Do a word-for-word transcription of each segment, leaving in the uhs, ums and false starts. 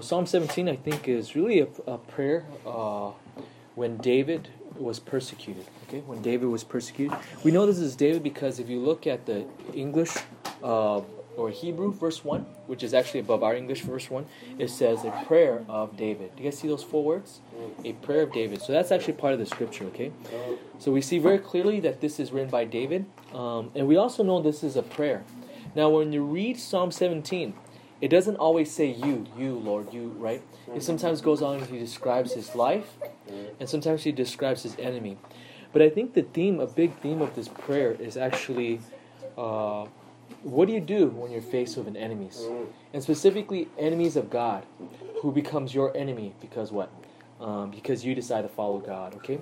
Psalm seventeen, I think, is really a, a prayer uh, when David was persecuted. Okay, when David was persecuted, we know this is David because if you look at the English uh, or Hebrew verse one, which is actually above our English verse one, it says a prayer of David. Do you guys see those four words? A prayer of David. So that's actually part of the scripture. Okay, so we see very clearly that this is written by David, um, and we also know this is a prayer. Now, when you read Psalm seventeen. It doesn't always say you, you, Lord, you, right? It sometimes goes on and he describes his life, and sometimes he describes his enemy. But I think the theme, a big theme of this prayer is actually, uh, what do you do when you're faced with an enemy? And specifically, enemies of God, who becomes your enemy because what? Um, because you decide to follow God, okay?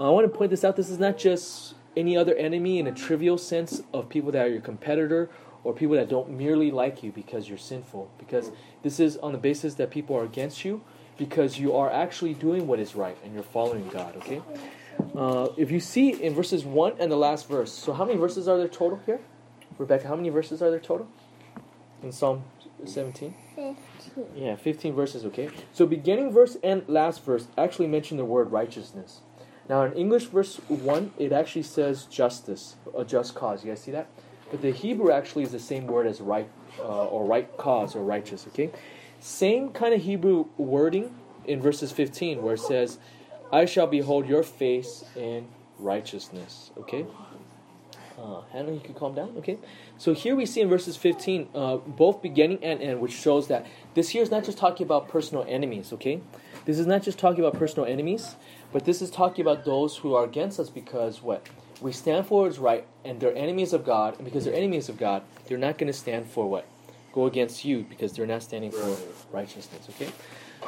Uh, I want to point this out. This is not just any other enemy in a trivial sense of people that are your competitor or people that don't merely like you because you're sinful. Because this is on the basis that people are against you because you are actually doing what is right and you're following God, okay? Uh, if you see in verses one and the last verse, so how many verses are there total here? Rebecca, how many verses are there total in Psalm seventeen? fifteen. Yeah, fifteen verses, okay? So beginning verse and last verse actually mention the word righteousness. Now in English verse one, it actually says justice, a just cause. You guys see that? But the Hebrew actually is the same word as right uh, or right cause or righteous, okay? Same kind of Hebrew wording in verses fifteen where it says, I shall behold your face in righteousness, okay? Uh, Hannah, you can calm down, okay? So here we see in verses fifteen, uh, both beginning and end, which shows that this here is not just talking about personal enemies, okay? This is not just talking about personal enemies, but this is talking about those who are against us because what? We stand for what is right, and they're enemies of God, and because they're enemies of God, they're not going to stand for what? Go against you, because they're not standing for righteousness, okay?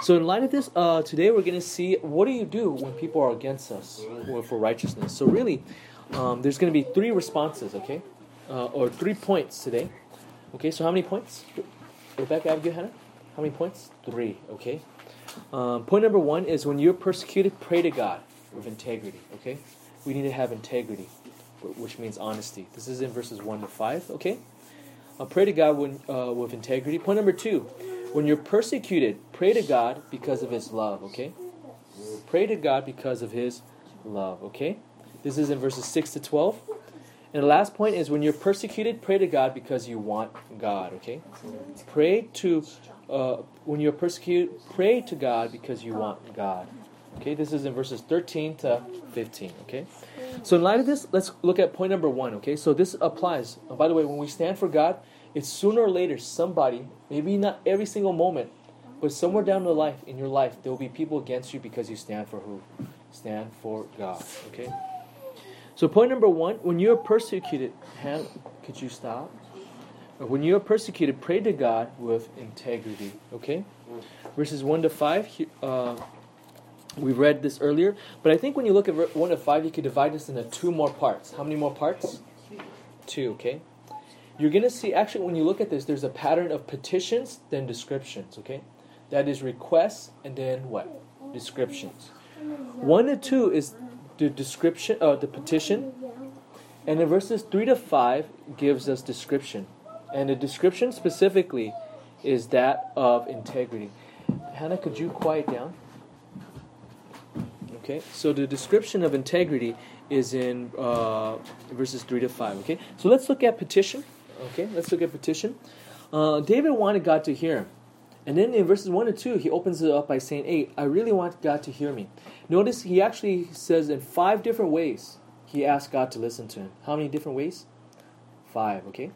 So in light of this, uh, today we're going to see, what do you do when people are against us for righteousness? So really, um, there's going to be three responses, okay? Uh, or three points today. Okay, so how many points? Rebecca, Abigail, Hannah? How many points? Three, okay? Um, point number one is when you're persecuted, pray to God with integrity, okay? We need to have integrity, which means honesty. This is in verses one to five, okay? Uh, pray to God when, uh, with integrity. Point number two, when you're persecuted, pray to God because of His love, okay? Pray to God because of His love, okay? This is in verses six to twelve. And the last point is when you're persecuted, pray to God because you want God, okay? Pray to, uh, when you're persecuted, pray to God because you want God. Okay, this is in verses thirteen to fifteen, okay? So in light of this, let's look at point number one, okay? So this applies. Oh, by the way, when we stand for God, it's sooner or later somebody, maybe not every single moment, but somewhere down the life in your life, there will be people against you because you stand for who? Stand for God, okay? So point number one, when you are persecuted, Hannah, could you stop? When you are persecuted, pray to God with integrity, okay? Verses one to five, uh... we read this earlier, but I think when you look at one to five, you could divide this into two more parts. How many more parts? Two, okay? You're going to see, actually, when you look at this, there's a pattern of petitions, then descriptions, okay? That is requests, and then what? Descriptions. One to two is the description, uh, the petition, and in verses three to five gives us description. And the description specifically is that of integrity. Hannah, could you quiet down? Okay, so the description of integrity is in uh, verses three to five, okay? So let's look at petition, okay? Let's look at petition. Uh, David wanted God to hear him. And then in verses one to two, he opens it up by saying, hey, I really want God to hear me. Notice he actually says in five different ways he asked God to listen to him. How many different ways? Five, okay?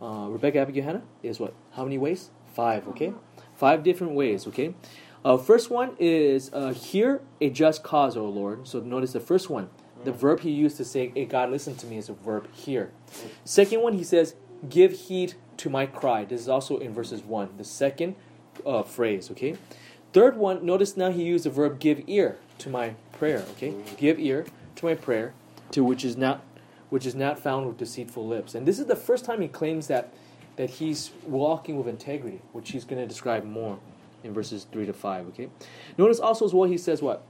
Uh, Rebecca, Abigail, Hannah is what? How many ways? Five, okay? Five different ways, okay? Uh, first one is, uh, hear a just cause, O Lord. So notice the first one. The verb he used to say, hey, God, listen to me, is a verb, hear. Second one, he says, give heed to my cry. This is also in verses one, the second uh, phrase, okay? Third one, notice now he used the verb, give ear to my prayer, okay? Give ear to my prayer, to which is not which is not found with deceitful lips. And this is the first time he claims that, that he's walking with integrity, which he's going to describe more in verses three to five, okay? Notice also as well he says what?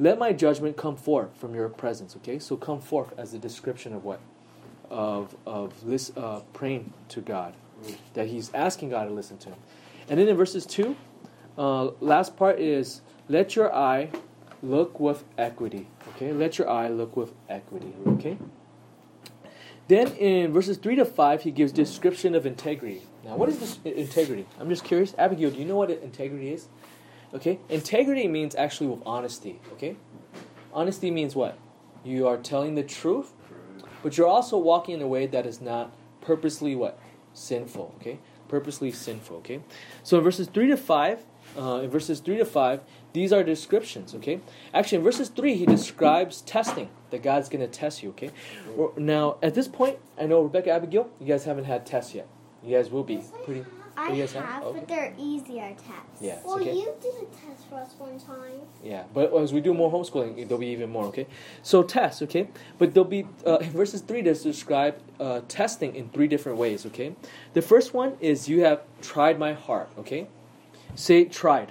Let my judgment come forth from your presence, okay? So come forth as a description of what? Of of this, uh, praying to God. That he's asking God to listen to him. And then in verses two, uh, last part is let your eye look with equity. Okay, let your eye look with equity. Okay. Then in verses three to five, he gives description of integrity. Now, what is this integrity? I'm just curious, Abigail. Do you know what integrity is? Okay, integrity means actually with honesty. Okay, honesty means what? You are telling the truth, but you're also walking in a way that is not purposely what? Sinful. Okay, purposely sinful. Okay, so in verses three to five, uh, in verses three to five, these are descriptions. Okay, actually in verses three, he describes testing. That God's going to test you, okay? Now, at this point, I know Rebecca, Abigail, you guys haven't had tests yet. You guys will be pretty. I have, have? Oh, okay. But they're easier tests. Yeah, well, okay. You did a test for us one time. Yeah, but as we do more homeschooling, there'll be even more, okay? So tests, okay? But there'll be, uh, in verses three, there's described uh, testing in three different ways, okay? The first one is you have tried my heart, okay? Say tried.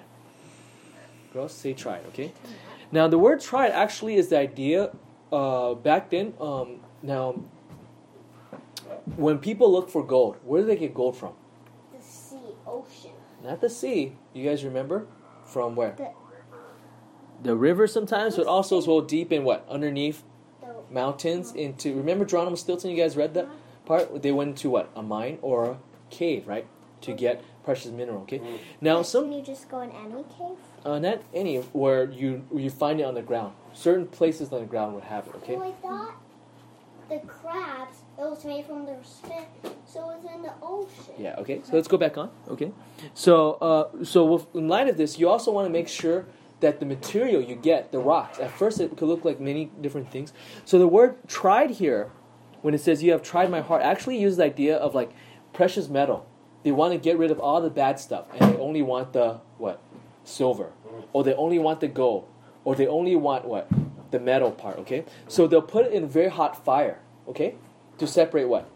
Girls, say tried, okay? Now, the word tried actually is the idea. Uh, back then, um, now, when people look for gold, where do they get gold from? The sea, ocean. Not the sea. You guys remember? From where? The, the river sometimes, but also as well deep in what? Underneath the mountains. Mountain. Into. Remember Geronimo Stilton? You guys read that part? They went into what? A mine or a cave, right? To get precious mineral, okay? Mm. Now, but some... Can you just go in any cave? Uh, not any, where you, you find it on the ground. Certain places on the ground would have it, okay? Well, I thought the crabs, it was made from their spit, so it was in the ocean. Yeah, okay. So let's go back on, okay? So, uh, so with, in light of this, you also want to make sure that the material you get, the rocks, at first it could look like many different things. So the word tried here, when it says you have tried my heart, actually uses the idea of like precious metal. They want to get rid of all the bad stuff, and they only want the, what, silver. Or they only want the gold. Or they only want, what, the metal part, okay? So they'll put it in a very hot fire, okay? To separate what?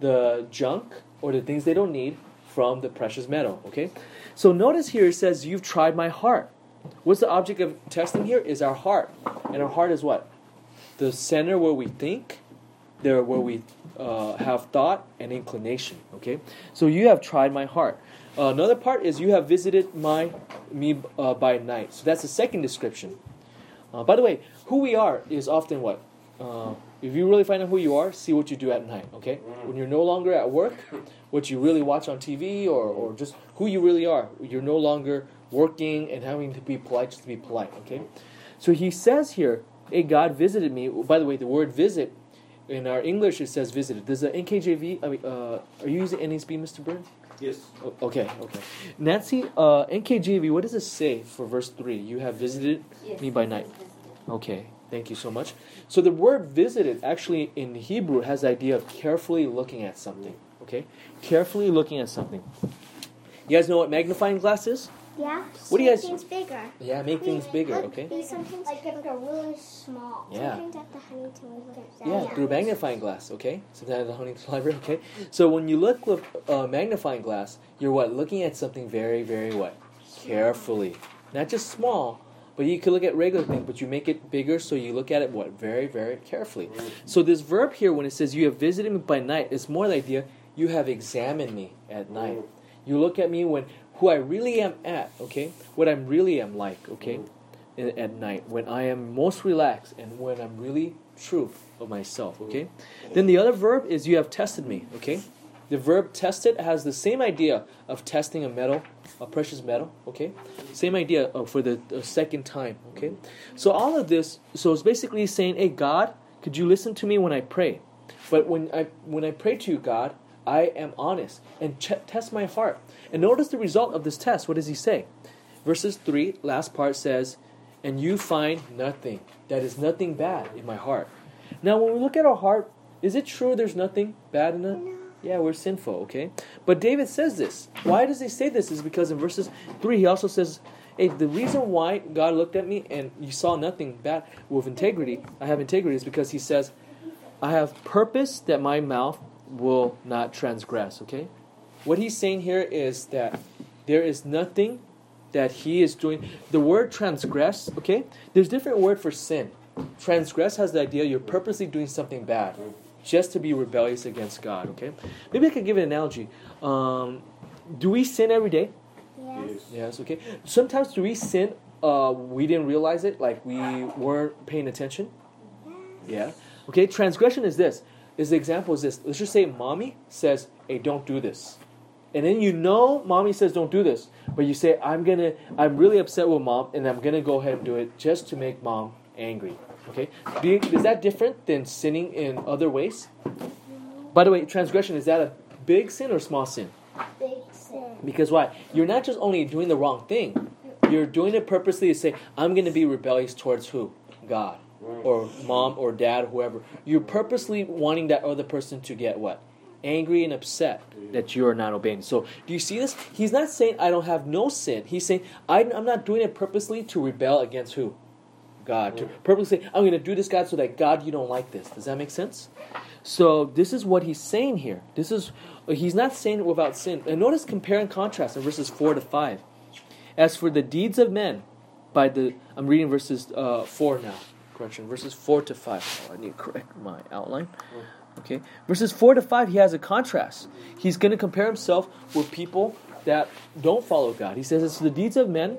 The junk or the things they don't need from the precious metal, okay? So notice here it says, you've tried my heart. What's the object of testing here? Is our heart. And our heart is what? The center where we think, there where we uh, have thought and inclination, okay? So you have tried my heart. Uh, another part is you have visited my me uh, by night. So that's the second description. Uh, by the way, who we are is often what? Uh, if you really find out who you are, see what you do at night, okay? When you're no longer at work, what you really watch on T V or, or just who you really are. You're no longer working and having to be polite just to be polite, okay? So he says here, hey, God visited me. By the way, the word visit, in our English it says visited. Does the N K J V, I mean, uh, are you using N A S B, Mister Burns? Yes. Oh, okay, okay. Nancy, uh, N K J V, what does it say for verse three? You have visited yes. me by night. Okay, thank you so much. So the word visited actually in Hebrew has the idea of carefully looking at something. Okay? Carefully looking at something. You guys know what magnifying glass is? Yeah. What do you guys? Make things bigger. Yeah, make things yeah. bigger, look, okay? Sometimes like if they're really small. Yeah. Sometimes at the Huntington Library. Yeah, yeah, through magnifying glass, okay? Sometimes at the Huntington Library, okay? So when you look with uh, magnifying glass, you're what? Looking at something very, very what? Carefully. Not just small, but you could look at regular things, but you make it bigger, so you look at it what? Very, very carefully. So this verb here, when it says you have visited me by night, it's more the idea you have examined me at night. You look at me when... Who I really am at, okay? What I really am like, okay? Mm. At night, when I am most relaxed and when I'm really true of myself, okay? Mm. Then the other verb is you have tested me, okay? The verb tested has the same idea of testing a metal, a precious metal, okay? Same idea of for the, the second time, okay? So all of this, so it's basically saying, hey, God, could you listen to me when I pray? But when I when I pray to you, God, I am honest, and ch- test my heart. And notice the result of this test. What does he say? Verses three, last part says, and you find nothing. That is nothing bad in my heart. Now, when we look at our heart, is it true there's nothing bad in it? No. Yeah, we're sinful, okay? But David says this. Why does he say this? Is because in verses three, he also says, hey, the reason why God looked at me and you saw nothing bad with integrity, I have integrity, is because he says, I have purpose that my mouth will not transgress, okay? What he's saying here is that there is nothing that he is doing. The word transgress, okay? There's different word for sin. Transgress has the idea you're purposely doing something bad just to be rebellious against God, okay? Maybe I could give an analogy. Um, do we sin every day? Yes. Yes. Yes, okay. Sometimes do we sin, uh, we didn't realize it, like we weren't paying attention? Yes. Yeah. Okay, transgression is this. Is the example is this. Let's just say mommy says, hey, don't do this. And then you know mommy says don't do this. But you say, I'm gonna, I'm really upset with mom, and I'm going to go ahead and do it just to make mom angry. Okay? Being, is that different than sinning in other ways? By the way, transgression, is that a big sin or small sin? Big sin. Because why? You're not just only doing the wrong thing. You're doing it purposely to say, I'm going to be rebellious towards who? God. Or mom or dad, whoever. You're purposely wanting that other person to get what? Angry and upset that you are not obeying. So do you see this? He's not saying I don't have no sin. He's saying I'm not doing it purposely to rebel against who? God. To purposely say, I'm going to do this, God, so that, God, you don't like this. Does that make sense? So this is what he's saying here. This is, he's not saying it without sin. And notice compare and contrast in verses four to five. As for the deeds of men, by the, I'm reading verses uh, four now. Correction, verses four to five. Oh, I need to correct my outline. Okay, verses four to five, he has a contrast. He's going to compare himself with people that don't follow God. He says, it's the deeds of men,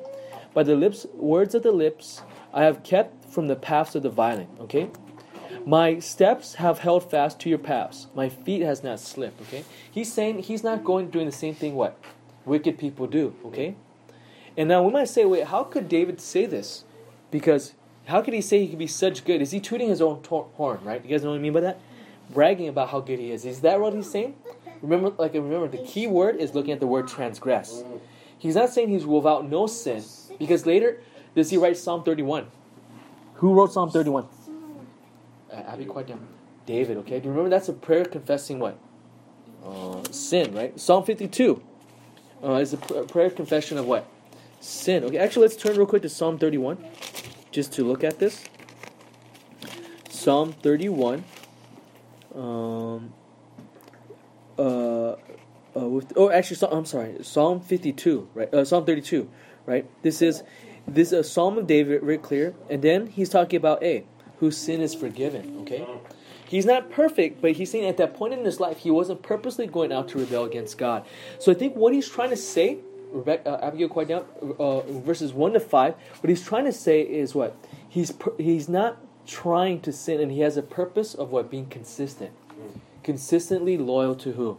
by the lips, words of the lips, I have kept from the paths of the violent. Okay, my steps have held fast to your paths. My feet has not slipped. Okay, he's saying he's not going doing the same thing what wicked people do. Okay, and now we might say, wait, how could David say this? Because how could he say he could be such good? Is he tooting his own tor- horn, right? You guys know what I mean by that? Bragging about how good he is. Is that what he's saying? Remember, like remember, the key word is looking at the word transgress. He's not saying he's without no sin, because later does he write Psalm thirty-one? Who wrote Psalm thirty-one? Uh, I'll be quite down. David, okay? Do you remember that's a prayer confessing what? Uh, sin, right? Psalm fifty-two uh, is a pr- prayer confession of what? Sin. Okay, actually, let's turn real quick to Psalm thirty-one. Just to look at this, Psalm thirty-one, um, uh, uh, with, oh, actually, I'm sorry, Psalm fifty-two, right? Uh, Psalm thirty-two, right? This is this is a Psalm of David, very clear, and then he's talking about a whose sin is forgiven. Okay, he's not perfect, but he's saying at that point in his life he wasn't purposely going out to rebel against God. So I think what he's trying to say. Rebecca, uh, Abigail, quite down. Uh, verses one to five. What he's trying to say is what he's per- he's not trying to sin, and he has a purpose of what being consistent, mm. consistently loyal to who?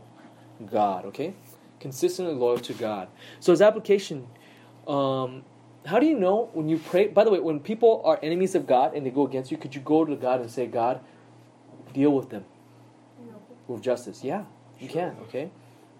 God. Okay, consistently loyal to God. So his application. Um, how do you know when you pray? By the way, when people are enemies of God and they go against you, could you go to God and say, God, deal with them no. with justice? Yeah, you sure. can. Okay.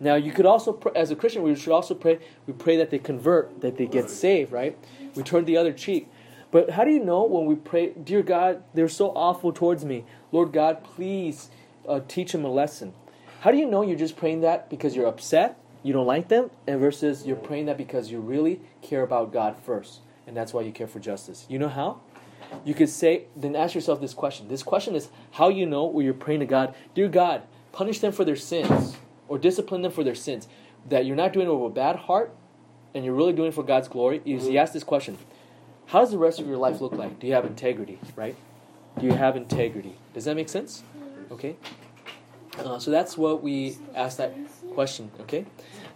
Now, you could also, pray, as a Christian, we should also pray, we pray that they convert, that they get saved, right? We turn the other cheek. But how do you know when we pray, dear God, they're so awful towards me. Lord God, please uh, teach them a lesson. How do you know you're just praying that because you're upset, you don't like them, and versus you're praying that because you really care about God first, and that's why you care for justice? You know how? You could say, then ask yourself this question. This question is how you know when you're praying to God, dear God, punish them for their sins. Or discipline them for their sins, that you're not doing it with a bad heart, and you're really doing it for God's glory. Is he asked this question: how does the rest of your life look like? Do you have integrity, right? Do you have integrity? Does that make sense? Okay. Uh, so that's what we ask that question. Okay.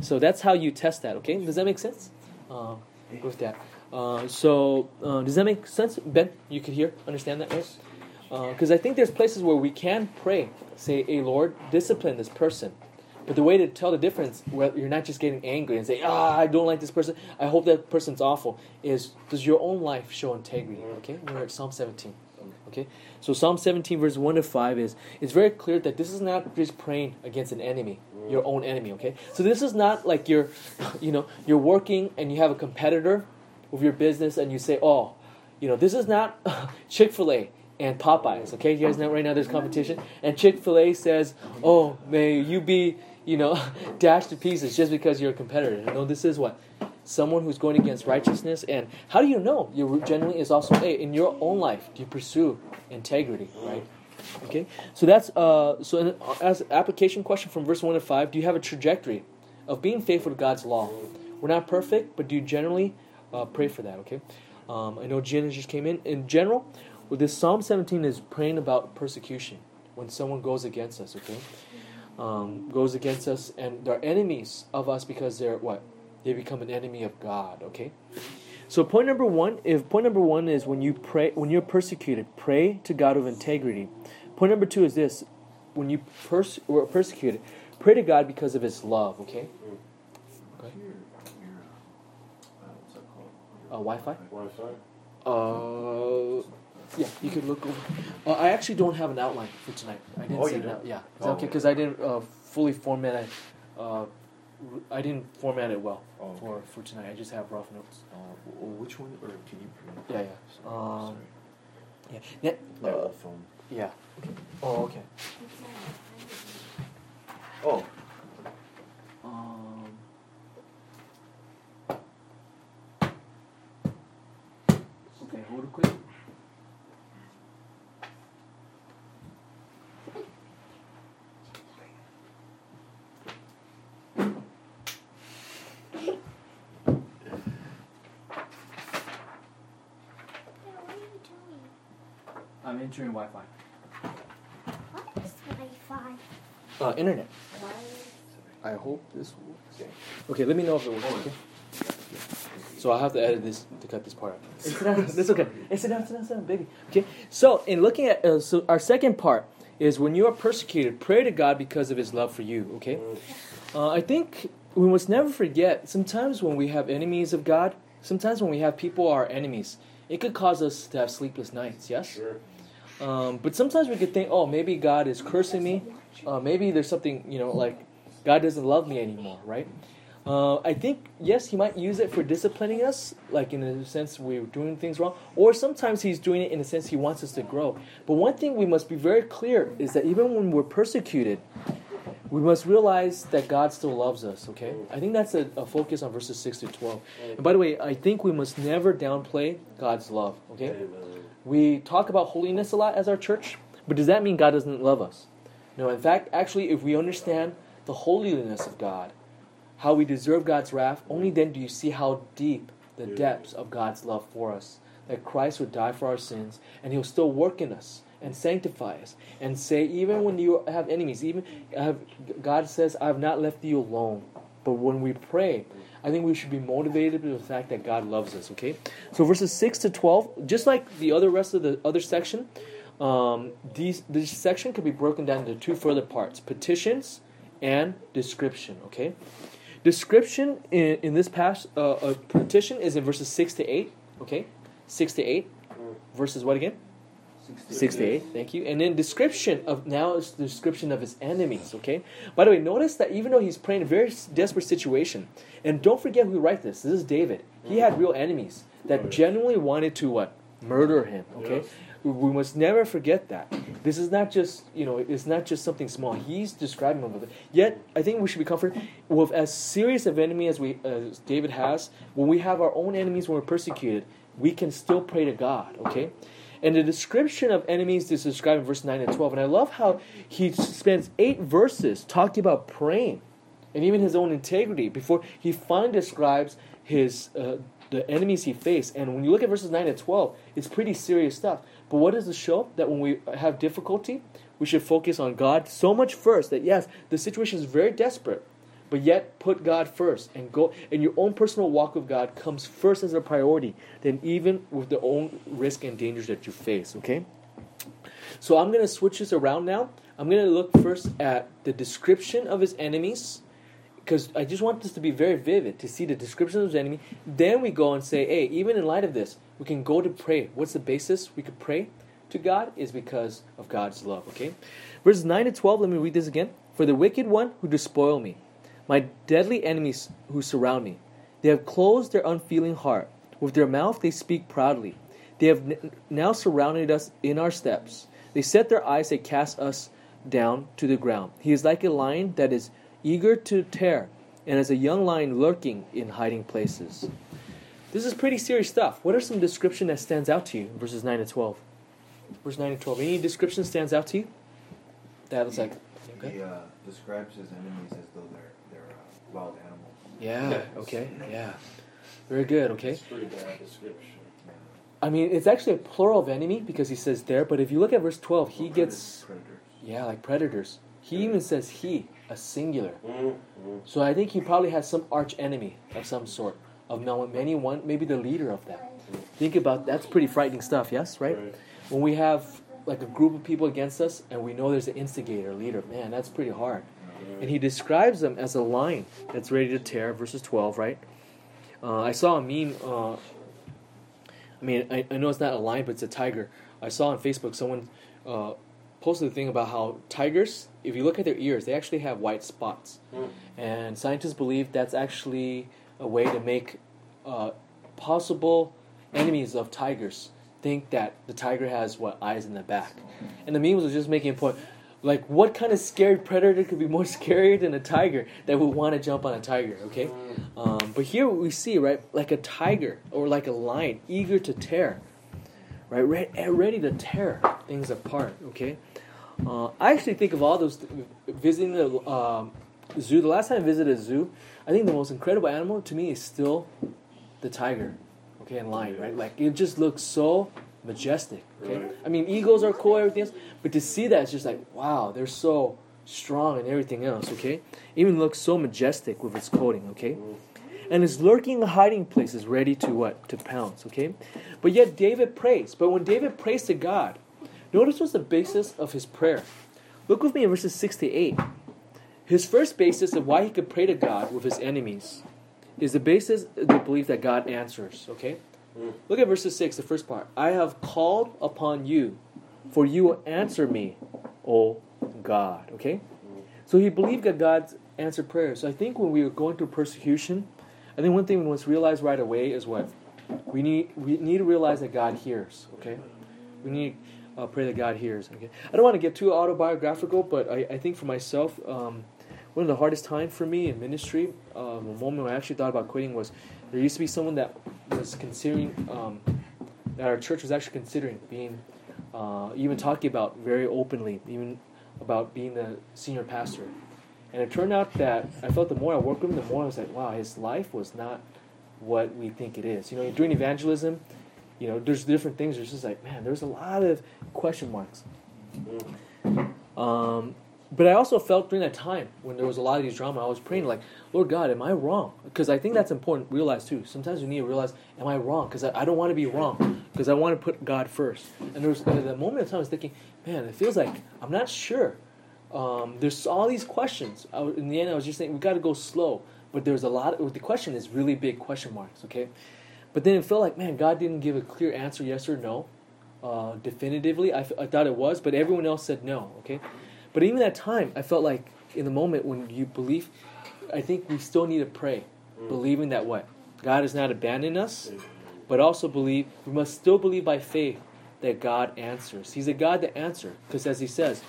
So that's how you test that. Okay. Does that make sense? Uh, with that. Uh, so uh, does that make sense, Ben? You could hear, understand that, right? Because uh, I think there's places where we can pray, say, "Hey, Lord, discipline this person." But the way to tell the difference, where you're not just getting angry and say, ah, I don't like this person, I hope that person's awful, is does your own life show integrity? Okay, we're at Psalm seventeen. Okay, so Psalm seventeen, verse one to five is, it's very clear that this is not just praying against an enemy, your own enemy, okay? So this is not like you're, you know, you're working and you have a competitor with your business and you say, oh, you know, this is not Chick-fil-A. And Popeyes, okay? You guys know right now there's competition. And Chick-fil-A says, oh, may you be, you know, dashed to pieces just because you're a competitor. No, this is what? Someone who's going against righteousness. And how do you know? You generally is also, hey, in your own life, do you pursue integrity, right? Okay? So that's, uh, so an, as an application question from verse one to five, do you have a trajectory of being faithful to God's law? We're not perfect, but do you generally uh, pray for that, okay? Um, I know Jen just came in. In general, well, this Psalm seventeen is praying about persecution when someone goes against us, okay? Um, goes against us and they're enemies of us because they're what? They become an enemy of God, okay? So point number one, if point number one is when you pray, when you're persecuted, pray to God of integrity. Point number two is this: when you pers- were persecuted, pray to God because of His love. Okay. Okay. Uh, Wi-Fi. Wi-Fi. Uh, yeah, you can look over. Uh, I actually don't have an outline for tonight. I didn't oh, say that. Yeah. Oh, okay, because I didn't uh, fully format it. Uh, I didn't format it well oh, okay. for, for tonight. I just have rough notes. Uh, which one? Or can you print? Yeah, yeah. Um, sorry. Yeah. Yeah. Uh, phone. Yeah. Oh, okay. Oh. Um. Okay, hold it quick. I'm entering Wi-Fi. What is Wi-Fi? Uh, internet. Why? I hope this works. Okay. Okay, let me know if it works. Oh, okay. Yeah. So I have to edit this to cut this part out. It's down. That's okay. It's down. It's down, baby. Okay. So in looking at uh, so our second part is when you are persecuted, pray to God because of His love for you. Okay. Uh, I think we must never forget. Sometimes when we have enemies of God, sometimes when we have people who are enemies, it could cause us to have sleepless nights. Yes. Sure. Um, but sometimes we could think, oh, maybe God is cursing me. Uh, maybe there's something, you know, like God doesn't love me anymore, right? Uh, I think, yes, He might use it for disciplining us, like in the sense we're doing things wrong. Or sometimes He's doing it in the sense He wants us to grow. But one thing we must be very clear is that even when we're persecuted, we must realize that God still loves us, okay? I think that's a, a focus on verses six to twelve. And by the way, I think we must never downplay God's love, okay? Amen. We talk about holiness a lot as our church, but does that mean God doesn't love us? No, in fact, actually, if we understand the holiness of God, how we deserve God's wrath, only then do you see how deep the depths of God's love for us, that Christ would die for our sins, and He'll still work in us and sanctify us, and say, even when you have enemies, even have, God says, I have not left you alone. But when we pray, I think we should be motivated by the fact that God loves us, okay? So verses six to twelve, just like the other rest of the other section, um, these, this section could be broken down into two further parts, petitions and description, okay? Description in, in this passage, uh, a petition is in verses six to eight, okay? six to eight, verses what again? six to eight, thank you. And then description of, now is the description of his enemies, okay? By the way, notice that even though he's praying in a very desperate situation, and don't forget who wrote this, this is David. He had real enemies that genuinely wanted to, what? Murder him, okay? Yes. We must never forget that. This is not just, you know, it's not just something small. He's describing them. Yet, I think we should be comforted with as serious of an enemy as, we, as David has. When we have our own enemies, when we're persecuted, we can still pray to God, okay? And the description of enemies is described in verse nine and twelve. And I love how he spends eight verses talking about praying and even his own integrity before he finally describes his uh, the enemies he faced. And when you look at verses nine and twelve, it's pretty serious stuff. But what does it show? That when we have difficulty, we should focus on God so much first that, yes, the situation is very desperate, but yet put God first, and go, and your own personal walk with God comes first as a priority, than even with the own risk and dangers that you face, okay? So I'm going to switch this around now. I'm going to look first at the description of his enemies, because I just want this to be very vivid, to see the description of his enemy. Then we go and say, hey, even in light of this, we can go to pray. What's the basis we could pray to God? Is because of God's love, okay? Verses nine to twelve, let me read this again. For the wicked one who despoil me, my deadly enemies who surround me, they have closed their unfeeling heart. With their mouth they speak proudly. They have n- now surrounded us in our steps. They set their eyes, they cast us down to the ground. He is like a lion that is eager to tear, and as a young lion lurking in hiding places. This is pretty serious stuff. What are some description that stands out to you in verses nine and twelve? Verse nine and twelve. Any description stands out to you? That is like... Okay. He uh, describes his enemies as though they're wild animals. Yeah, okay, yeah. Very good, okay. It's pretty bad description. I mean, it's actually a plural of enemy because he says there, but if you look at verse twelve, he well, predators, gets... Predators. Yeah, like predators. He yeah. even says he. a singular. Mm-hmm. So I think he probably has some arch enemy of some sort, of many one, maybe the leader of that. Mm-hmm. Think about that's pretty frightening stuff, yes, right? right? When we have like a group of people against us and we know there's an instigator, leader, man, that's pretty hard. Mm-hmm. And he describes them as a lion that's ready to tear, verses twelve, right? Uh, I saw a meme, uh, I mean, I, I know it's not a lion, but it's a tiger. I saw on Facebook someone uh, posted a thing about how tigers, if you look at their ears, they actually have white spots. Mm. And scientists believe that's actually a way to make uh, possible enemies of tigers think that the tiger has, what, eyes in the back. And the memes was just making a point, like, what kind of scared predator could be more scarier than a tiger that would want to jump on a tiger, okay? Um, but here we see, right, like a tiger or like a lion eager to tear, right, Re- ready to tear things apart, okay? Uh, I actually think of all those, th- visiting the uh, zoo, the last time I visited a zoo, I think the most incredible animal to me is still the tiger, okay, and lion, right? Like, it just looks so majestic, okay? Right. I mean, eagles are cool, everything else, but to see that, it's just like, wow, they're so strong and everything else, okay? It even looks so majestic with its coating, okay? And its lurking hiding place is ready to what? To pounce, okay? But yet David prays. But when David prays to God, notice what's the basis of his prayer. Look with me in verses six to eight. His first basis of why he could pray to God with his enemies is the basis of the belief that God answers, okay? Look at verses six, the first part. I have called upon you, for you will answer me, O God. Okay? So he believed that God answered prayer. So I think when we are going through persecution, I think one thing we must realize right away is what? We need we need to realize that God hears. Okay? We need to uh, pray that God hears. Okay? I don't want to get too autobiographical, but I, I think for myself, um, one of the hardest times for me in ministry, uh, the moment when I actually thought about quitting was there used to be someone that was considering, um, that our church was actually considering being, uh, even talking about very openly, even about being the senior pastor. And it turned out that I felt the more I worked with him, the more I was like, wow, his life was not what we think it is. You know, during evangelism, you know, there's different things. It's just like, man, there's a lot of question marks. Um, But I also felt during that time when there was a lot of these drama, I was praying like, Lord God, am I wrong? Because I think that's important to realize too. Sometimes you need to realize, am I wrong? Because I, I don't want to be wrong. Because I want to put God first. And there was at that moment of time I was thinking, man, it feels like I'm not sure. Um, there's all these questions. I, in the end, I was just saying, we got to go slow. But there's a lot. Of, the question is really big question marks, okay? But then it felt like, man, God didn't give a clear answer, yes or no, uh, definitively. I, f- I thought it was, but everyone else said no, okay? But even that time, I felt like in the moment when you believe, I think we still need to pray, mm. believing that what? God has not abandoned us, but also believe, we must still believe by faith that God answers. He's a God that answers, because as he says,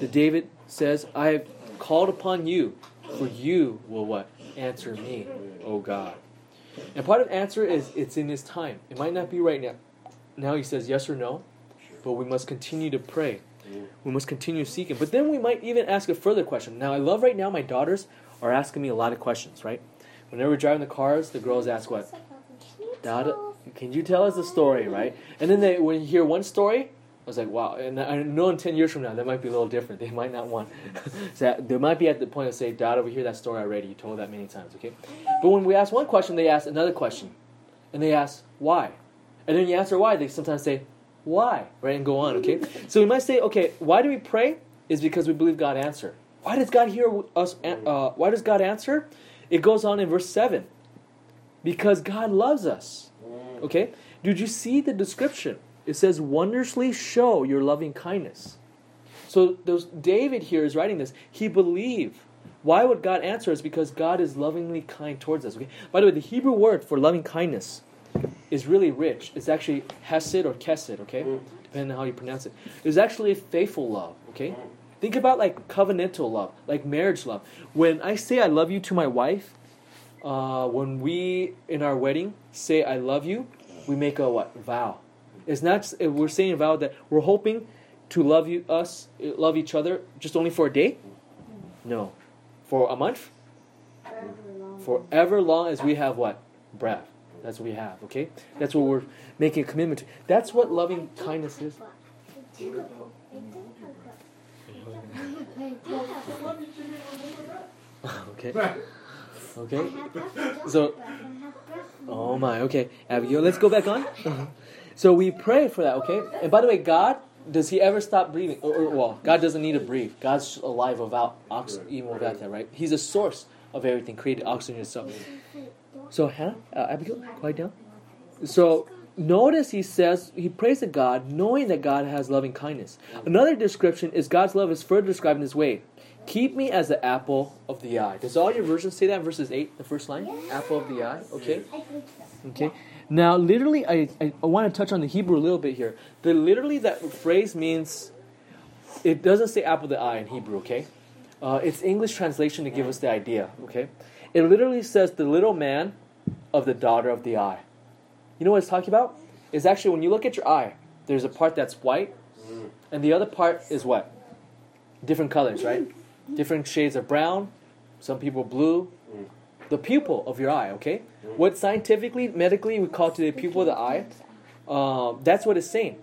that David says, I have called upon you, for you will what? Answer me, O God. And part of answer is it's in his time. It might not be right now. Now he says yes or no, but we must continue to pray. We must continue seeking. But then we might even ask a further question. Now, I love right now my daughters are asking me a lot of questions, right? Whenever we're driving the cars, the girls ask what? Dada, can you tell us a story, right? And then they, when you hear one story, I was like, wow. And I know in ten years from now, that might be a little different. They might not want. So they might be at the point of saying, Dada, we hear that story already. You told that many times, okay? But when we ask one question, they ask another question. And they ask, why? And then you answer why, they sometimes say, why? Right? And go on, okay? So we might say, okay, why do we pray? Is because we believe God answered. Why does God hear us? Uh, why does God answer? It goes on in verse seven. Because God loves us. Okay? Did you see the description? It says, wondrously show your loving kindness. So those, David here is writing this. He believed. Why would God answer us? Because God is lovingly kind towards us. Okay? By the way, the Hebrew word for loving kindness is really rich. It's actually hesed or kesed, okay? Mm. Depending on how you pronounce it. It's actually a faithful love, okay? Think about like covenantal love, like marriage love. When I say I love you to my wife, uh, when we, in our wedding, say I love you, we make a what? Vow. It's not, we're saying a vow that we're hoping to love you, us, love each other, just only for a day? No. For a month? Forever long. Forever long as we have what? Breath. That's what we have, okay? That's what we're making a commitment to. That's what loving kindness is. Okay. Okay. So, oh my, okay. Abigail, let's go back on. So we pray for that, okay? And by the way, God, does he ever stop breathing? Or, or, well, God doesn't need to breathe. God's alive without oxygen, even without that, right? He's a source of everything, created oxygen itself. So Hannah, uh, Abigail, quiet down. So notice he says, he prays to God, knowing that God has loving kindness. Another description is God's love is further described in this way. Keep me as the apple of the eye. Does all your versions say that in verses eight, the first line? Yes. Apple of the eye, okay? Okay. Now, literally, I, I, I want to touch on the Hebrew a little bit here. The literally, that phrase means, it doesn't say apple of the eye in Hebrew, okay? Uh, it's English translation to give us the idea, okay? It literally says the little man of the daughter of the eye. You know what it's talking about? It's actually when you look at your eye, there's a part that's white, and the other part is what? Different colors, right? Different shades of brown, some people blue. Mm. The pupil of your eye, okay? Mm. What scientifically, medically, we call today pupil of the eye. Um, that's what it's saying.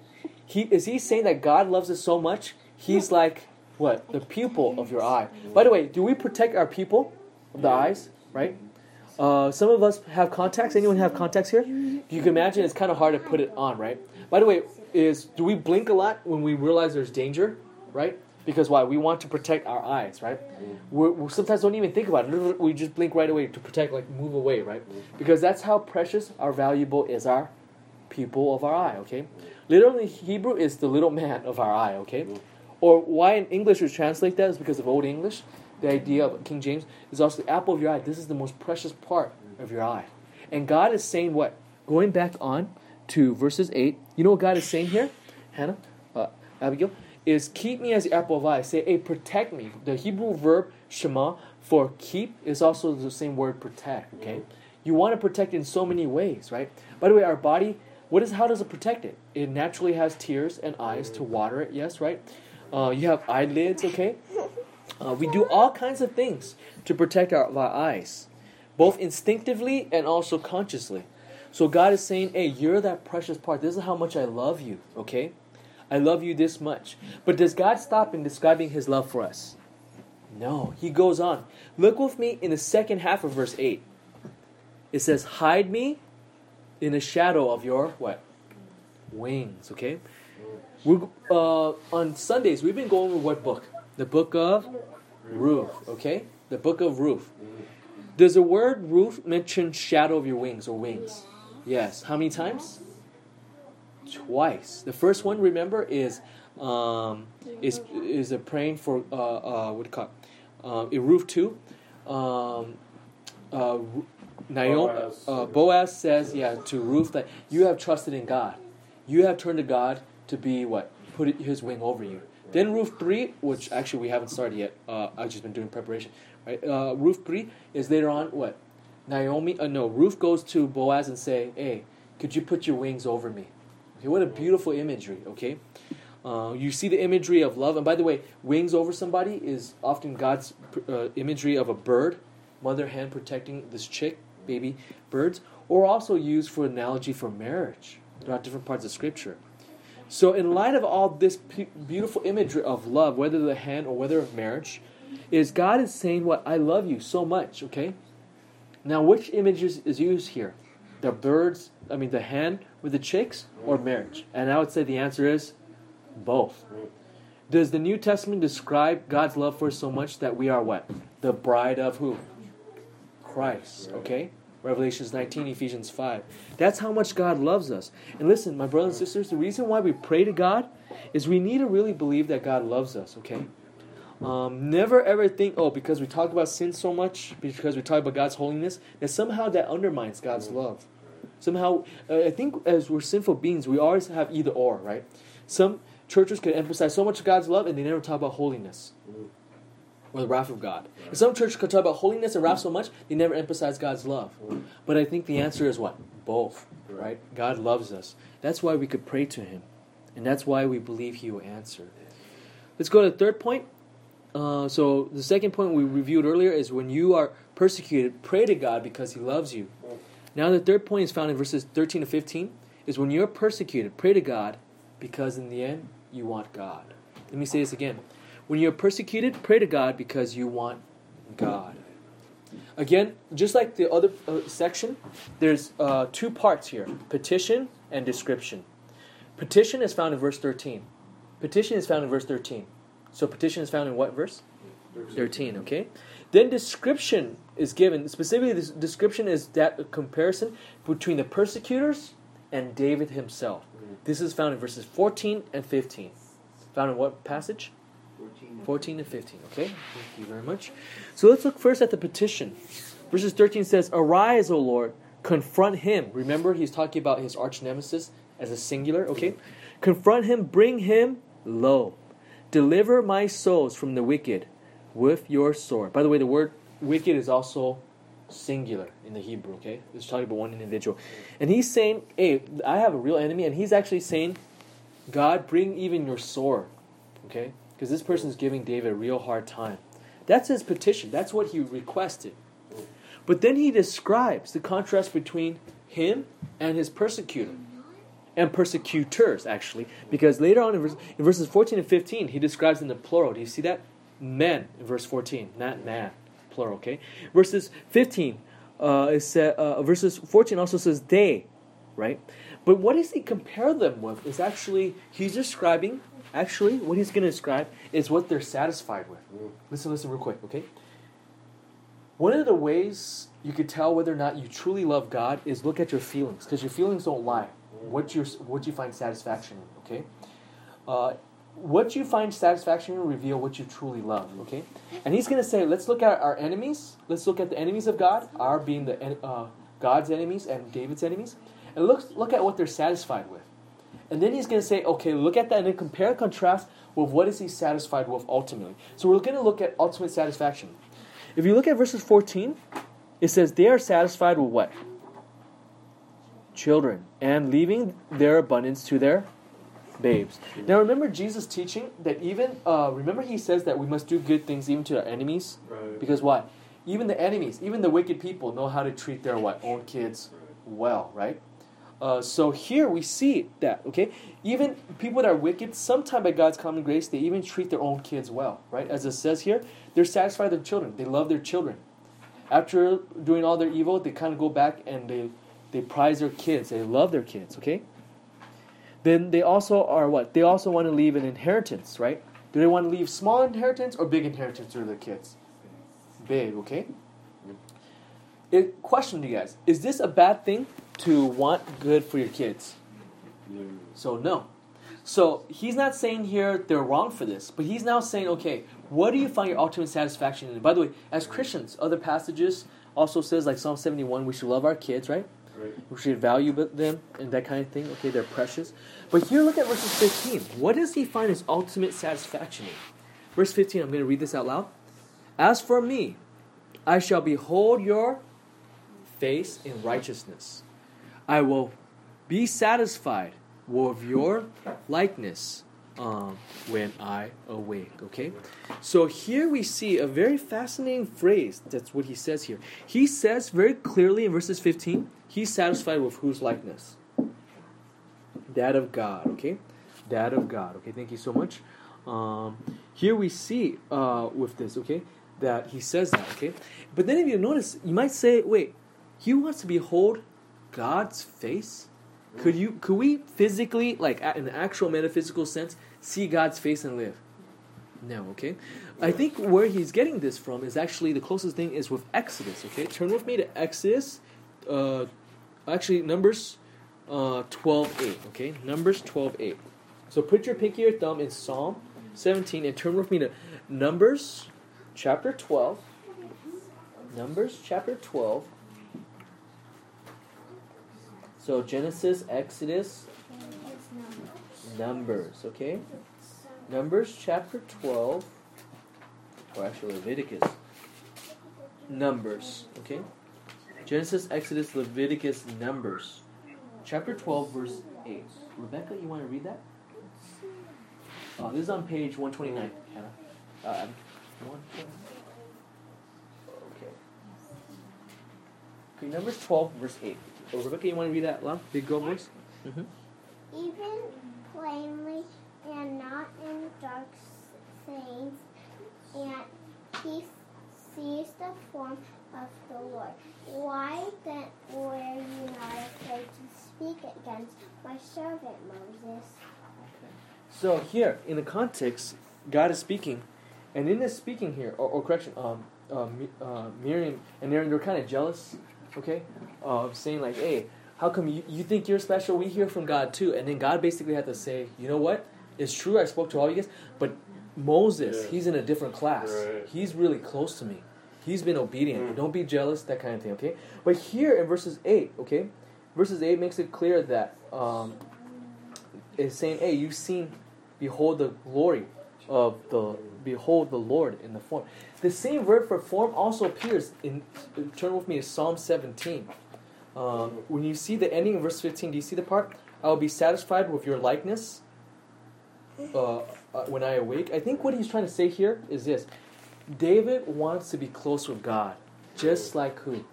He is he saying that God loves us so much? He's like, what? The pupil of your eye. By the way, do we protect our pupil of the yeah. eyes, right? Uh, some of us have contacts. Anyone have contacts here? You can imagine it's kind of hard to put it on, right? By the way, is do we blink a lot when we realize there's danger, right? Because why? We want to protect our eyes, right? Mm. We're, we sometimes don't even think about it. We just blink right away to protect, like move away, right? Mm. Because that's how precious or valuable is our pupil of our eye, okay? Mm. Literally, Hebrew is the little man of our eye, okay? Mm. Or why in English we translate that is because of Old English. The idea of King James is also the apple of your eye. This is the most precious part of your eye. And God is saying what? Going back on to verses eight. You know what God is saying here? Hannah, uh, Abigail? Is keep me as the apple of eye. Say, hey, protect me. The Hebrew verb shema for keep is also the same word protect, okay? Mm-hmm. You want to protect in so many ways, right? By the way, our body, what is how does it protect it? It naturally has tears and eyes to water it, yes, right? Uh, you have eyelids, okay? Uh, we do all kinds of things to protect our, our eyes, both instinctively and also consciously. So God is saying, hey, you're that precious part. This is how much I love you, okay? I love you this much. But does God stop in describing his love for us? No. He goes on. Look with me in the second half of verse eight. It says, hide me in the shadow of your, what? Wings, okay? We're, uh, on Sundays, we've been going over what book? The book of Ruth, okay? The book of Ruth. Does the word Ruth mention shadow of your wings or wings? Yes. How many times? Twice. The first one, remember, is um, is is a praying for uh, uh, what do you call it? Um, in Ruth two. Um, uh, Naomi, uh, Boaz says, yeah, to Ruth that you have trusted in God, you have turned to God to be what put His wing over you. Then Ruth three, which actually we haven't started yet. Uh, I've just been doing preparation. Right? Uh, Ruth three is later on what Naomi. Uh, no, Ruth goes to Boaz and say, hey, could you put your wings over me? Okay, what a beautiful imagery, okay? Uh, you see the imagery of love. And by the way, wings over somebody is often God's uh, imagery of a bird, mother hen protecting this chick, baby birds, or also used for analogy for marriage throughout different parts of Scripture. So in light of all this p- beautiful imagery of love, whether the hen or whether of marriage, is God is saying what? I love you so much, okay? Now, which image is, is used here? The birds, I mean the hen with the chicks, or marriage? And I would say the answer is both. Does the New Testament describe God's love for us so much that we are what? The bride of who? Christ, okay? Revelations nineteen, Ephesians five. That's how much God loves us. And listen, my brothers and sisters, the reason why we pray to God is we need to really believe that God loves us, okay? Um, never ever think, oh, because we talk about sin so much, because we talk about God's holiness, that somehow that undermines God's love. Somehow, uh, I think as we're sinful beings, we always have either or, right? Some churches can emphasize so much of God's love and they never talk about holiness or the wrath of God. And some churches can talk about holiness and wrath so much, they never emphasize God's love. But I think the answer is what? Both, right? God loves us. That's why we could pray to Him. And that's why we believe He will answer. Let's go to the third point. Uh, so the second point we reviewed earlier is when you are persecuted, pray to God because He loves you. Now the third point is found in verses thirteen to fifteen, is when you're persecuted, pray to God because in the end, you want God. Let me say this again. When you're persecuted, pray to God because you want God. Again, just like the other uh, section, there's uh, two parts here, petition and description. Petition is found in verse thirteen. Petition is found in verse thirteen. So petition is found in what verse? thirteen, okay? Then description is given. Specifically, this description is that comparison between the persecutors and David himself. This is found in verses fourteen and fifteen. Found in what passage? fourteen and fifteen, okay? Thank you very much. So let's look first at the petition. Verses thirteen says, "Arise, O Lord, confront him." Remember, he's talking about his arch nemesis as a singular, okay? "Confront him, bring him low. Deliver my souls from the wicked with your sword." By the way, the word wicked is also singular in the Hebrew, okay? It's talking about one individual. And he's saying, hey, I have a real enemy, and he's actually saying, God, bring even your sword, okay? Because this person is giving David a real hard time. That's his petition. That's what he requested. But then he describes the contrast between him and his persecutor. And persecutors, actually. Because later on in, verse, in verses fourteen and fifteen, he describes in the plural. Do you see that? Men, in verse fourteen. Not man. Plural, okay? Verses fifteen, uh, it sa- uh, verses fourteen also says they, right? But what does he compare them with is actually, he's describing... Actually, what he's going to describe is what they're satisfied with. Mm. Listen, listen real quick, okay? One of the ways you could tell whether or not you truly love God is look at your feelings, because your feelings don't lie. Mm. What you what you find satisfaction in, okay? Uh, what you find satisfaction in will reveal what you truly love, okay? And he's going to say, let's look at our enemies. Let's look at the enemies of God, our being the en- uh, God's enemies and David's enemies, and look look at what they're satisfied with. And then he's going to say, okay, look at that and then compare and contrast with what is he satisfied with ultimately. So we're going to look at ultimate satisfaction. If you look at verses fourteen, it says they are satisfied with what? Children, and leaving their abundance to their babes. Now remember Jesus' teaching that even, uh, remember he says that we must do good things even to our enemies? Right. Because why? Even the enemies, even the wicked people know how to treat their what? Own kids well, right? Uh, so here we see that, okay? Even people that are wicked, sometimes by God's common grace, they even treat their own kids well, right? As it says here, they're satisfied with their children. They love their children. After doing all their evil, they kind of go back and they, they prize their kids. They love their kids, okay? Then they also are what? They also want to leave an inheritance, right? Do they want to leave small inheritance or big inheritance to their kids? Big, okay? It, question to you guys, is this a bad thing? To want good for your kids. No. So no. So he's not saying here they're wrong for this, but he's now saying, okay, what do you find your ultimate satisfaction in? By the way, as Christians, other passages also says, like Psalm seventy-one, we should love our kids, right? Right. We should value them and that kind of thing. Okay, they're precious. But here, look at verses fifteen. What does he find his ultimate satisfaction in? Verse fifteen, I'm going to read this out loud. "As for me, I shall behold your face in righteousness. I will be satisfied with your likeness um, when I awake." Okay? So here we see a very fascinating phrase. That's what he says here. He says very clearly in verses fifteen, he's satisfied with whose likeness? That of God. Okay? That of God. Okay, thank you so much. Um, here we see uh, with this, okay, that he says that, okay? But then if you notice, you might say, wait, he wants to behold God's face? Could you? Could we physically, like in an actual metaphysical sense, see God's face and live? No, okay? I think where he's getting this from is actually the closest thing is with Exodus, okay? Turn with me to Exodus, uh, actually Numbers uh, twelve eight, okay? Numbers twelve eight. So put your pinky or thumb in Psalm seventeen and turn with me to Numbers chapter twelve. Numbers chapter twelve. So Genesis, Exodus, Numbers, okay? Numbers chapter twelve, or actually Leviticus. Numbers, okay? Genesis, Exodus, Leviticus, Numbers. Chapter twelve, verse eight. Rebecca, you want to read that? Oh, this is on page one twenty-nine, Hannah. Uh, okay. Okay, Numbers twelve, verse eight. Oh, Rebecca, you want to read that loud? Big girl voice? Mm-hmm. "Even plainly and not in dark things, and he sees the form of the Lord. Why then were you not afraid to speak against my servant Moses? So here, in the context, God is speaking. And in this speaking here, or, or correction, um, um, uh, Miriam and Aaron, they're kind of jealous, okay, of uh, saying like, hey, how come you, you think you're special? We hear from God too. And then God basically had to say, you know what? It's true, I spoke to all you guys, but Moses, yeah. he's in a different class. Right. He's really close to me. He's been obedient. Mm. Don't be jealous, that kind of thing, okay? But here in verses eight, okay, verses eight makes it clear that um, it's saying, hey, you've seen, behold the glory of the, behold the Lord in the form. The same word for form also appears in, turn with me, is Psalm seventeen. Um, when you see the ending in verse fifteen, do you see the part? I will be satisfied with your likeness uh, uh, when I awake. I think what he's trying to say here is this. David wants to be close with God, just like who?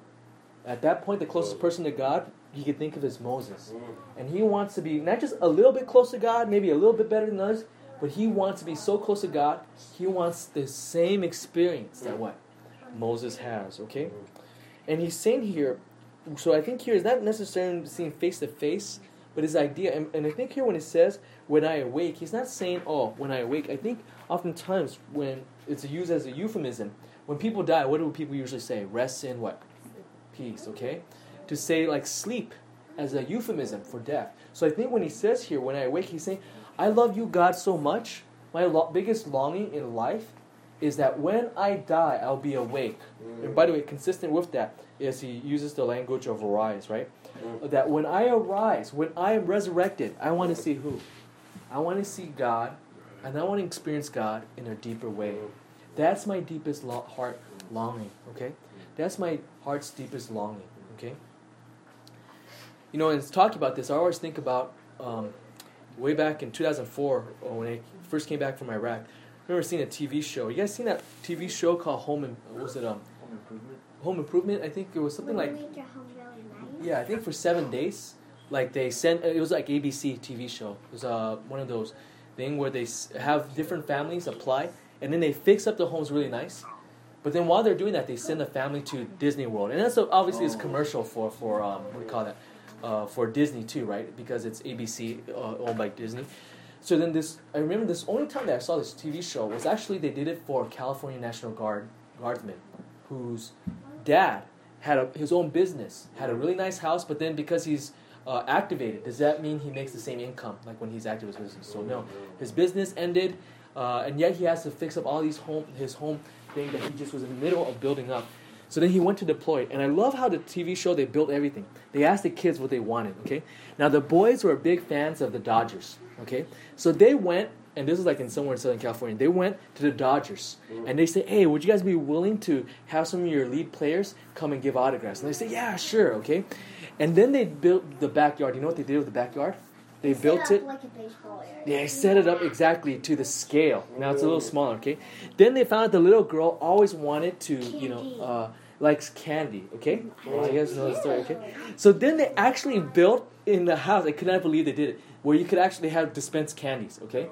At that point, the closest person to God he could think of is Moses. And he wants to be not just a little bit close to God, maybe a little bit better than others, but he wants to be so close to God, he wants the same experience that what? Moses has, okay? And he's saying here, so I think here is not necessarily seeing face to face, but his idea, and, and I think here when it says, when I awake, he's not saying, oh, when I awake. I think oftentimes when it's used as a euphemism, when people die, what do people usually say? Rest in what? Peace, okay? To say like sleep as a euphemism for death. So I think when he says here, when I awake, he's saying, I love you, God, so much. My lo- biggest longing in life is that when I die, I'll be awake. Mm. And by the way, consistent with that is he uses the language of arise, right? Mm. That when I arise, when I am resurrected, I want to see who? I want to see God, and I want to experience God in a deeper way. That's my deepest lo- heart longing, okay? That's my heart's deepest longing, okay? You know, and talking about this, I always think about um, way back in two thousand four when I first came back from Iraq. I remember seeing a T V show. You guys seen that T V show called Home and what was it um Home Improvement? Home Improvement. I think it was something like make your home really nice. Yeah, I think for seven days, like they sent it was like A B C T V show. It was uh one of those thing where they have different families apply and then they fix up the homes really nice. But then while they're doing that, they send the family to Disney World, and that's obviously oh. it's commercial for for um what do you call that uh for Disney too, right? Because it's A B C uh, owned by Disney. So then this, I remember this only time that I saw this T V show was actually they did it for California National Guard guardsman whose dad had a, his own business, had a really nice house, but then because he's uh, activated, does that mean he makes the same income like when he's active as business? So no, his business ended, uh, and yet he has to fix up all these home, his home thing that he just was in the middle of building up. So then he went to deploy, and I love how the T V show, they built everything. They asked the kids what they wanted, okay? Now, the boys were big fans of the Dodgers, okay? So they went, and this is like in somewhere in Southern California, they went to the Dodgers, and they said, hey, would you guys be willing to have some of your lead players come and give autographs? And they said, yeah, sure, okay? And then they built the backyard. You know what they did with the backyard? They set built it. Like a baseball area. They set it up exactly to the scale. Now it's a little smaller, okay? Then they found out the little girl always wanted to, candy. you know, uh, likes candy, okay? Oh, you guys know the story, okay? So then they actually built in the house. I could not believe they did it, where you could actually have dispensed candies, okay?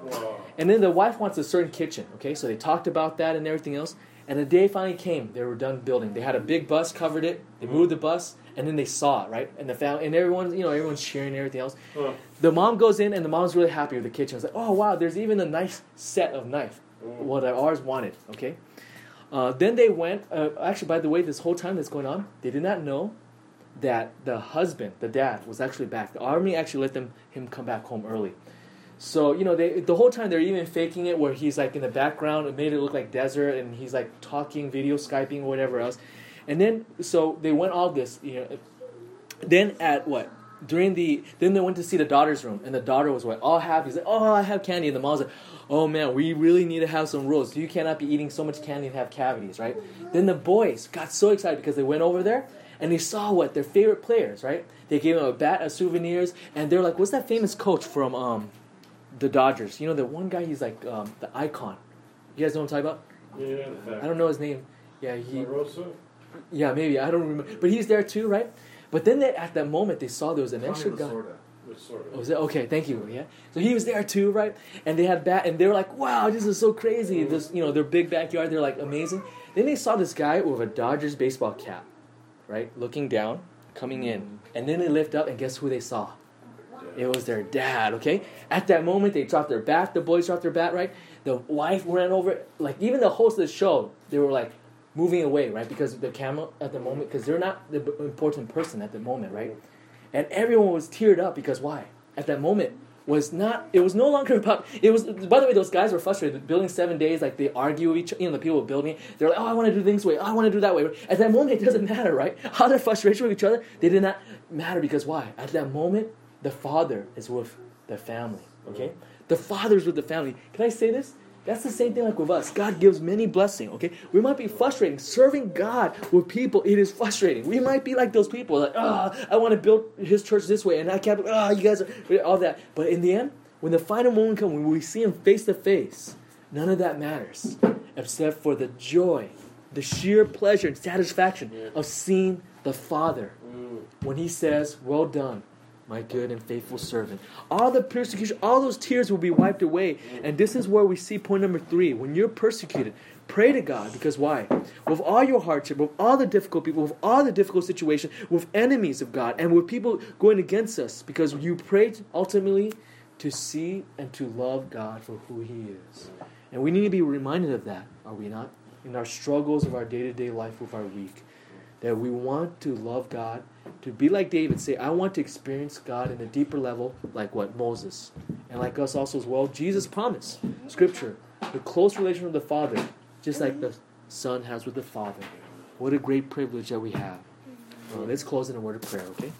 And then the wife wants a certain kitchen, okay? So they talked about that and everything else. And the day finally came. They were done building. They had a big bus, covered it. They moved the bus. And then they saw it, right? And the family, and everyone, you know, everyone's cheering and everything else. Huh. The mom goes in, and the mom's really happy with the kitchen. It's like, oh, wow, there's even a nice set of knife. Mm. What I always wanted, okay? Uh, then they went, uh, actually, by the way, this whole time that's going on, they did not know that the husband, the dad, was actually back. The army actually let them him come back home early. So, you know, they the whole time they're even faking it where he's, like, in the background. It made it look like desert, and he's, like, talking, video Skyping, whatever else. And then, so they went all this, you know, then at what, during the, then they went to see the daughter's room, and the daughter was what, all happy, she's like, oh, I have candy, and the mom's like, oh man, we really need to have some rules, you cannot be eating so much candy and have cavities, right? Then the boys got so excited because they went over there, and they saw what, their favorite players, right? They gave them a bat of souvenirs, and they're like, what's that famous coach from um, the Dodgers? You know, the one guy, he's like um, the icon. You guys know what I'm talking about? Yeah, exactly. I don't know his name. Yeah, he... Yeah, maybe. I don't remember. But he's there too, right? But then they, at that moment, they saw there was an extra guy. Oh, was it? Okay, thank you. Yeah. So he was there too, right? And they had bat, and they were like, wow, this is so crazy. This, you know, their big backyard, they're like amazing. Then they saw this guy with a Dodgers baseball cap, right, looking down, coming in. And then they lift up, and guess who they saw? It was their dad, okay? At that moment, they dropped their bat. The boys dropped their bat, right? The wife ran over. Like, even the host of the show, they were, like, moving away, right? Because the camera at the moment, because they're not the important person at the moment, right? And everyone was teared up because why? At that moment, was not, it was no longer about, it was, by the way, those guys were frustrated. Building seven days, like, they argue with each, you know, the people building. They're like, oh, I want to do things way. Oh, I want to do that way. At that moment, it doesn't matter, right? How they're frustrated with each other, they did not matter because why? At that moment, the father is with the family, okay? The father's with the family. Can I say this? That's the same thing like with us. God gives many blessings, okay? We might be frustrating. Serving God with people, it is frustrating. We might be like those people, like, ah, oh, I want to build his church this way, and I can't, ah, oh, you guys, are, all that. But in the end, when the final moment comes, when we see him face to face, none of that matters, except for the joy, the sheer pleasure and satisfaction of seeing the Father when he says, well done, my good and faithful servant. All the persecution, all those tears will be wiped away. And this is where we see point number three. When you're persecuted, pray to God. Because why? With all your hardship, with all the difficult people, with all the difficult situation, with enemies of God, and with people going against us, because you pray ultimately to see and to love God for who he is. And we need to be reminded of that, are we not? In our struggles of our day-to-day life with our week. That we want to love God, to be like David, say, I want to experience God in a deeper level, like what? Moses. And like us also as well, Jesus promised, Scripture, the close relation with the Father, just like the Son has with the Father. What a great privilege that we have. Well, let's close in a word of prayer, okay?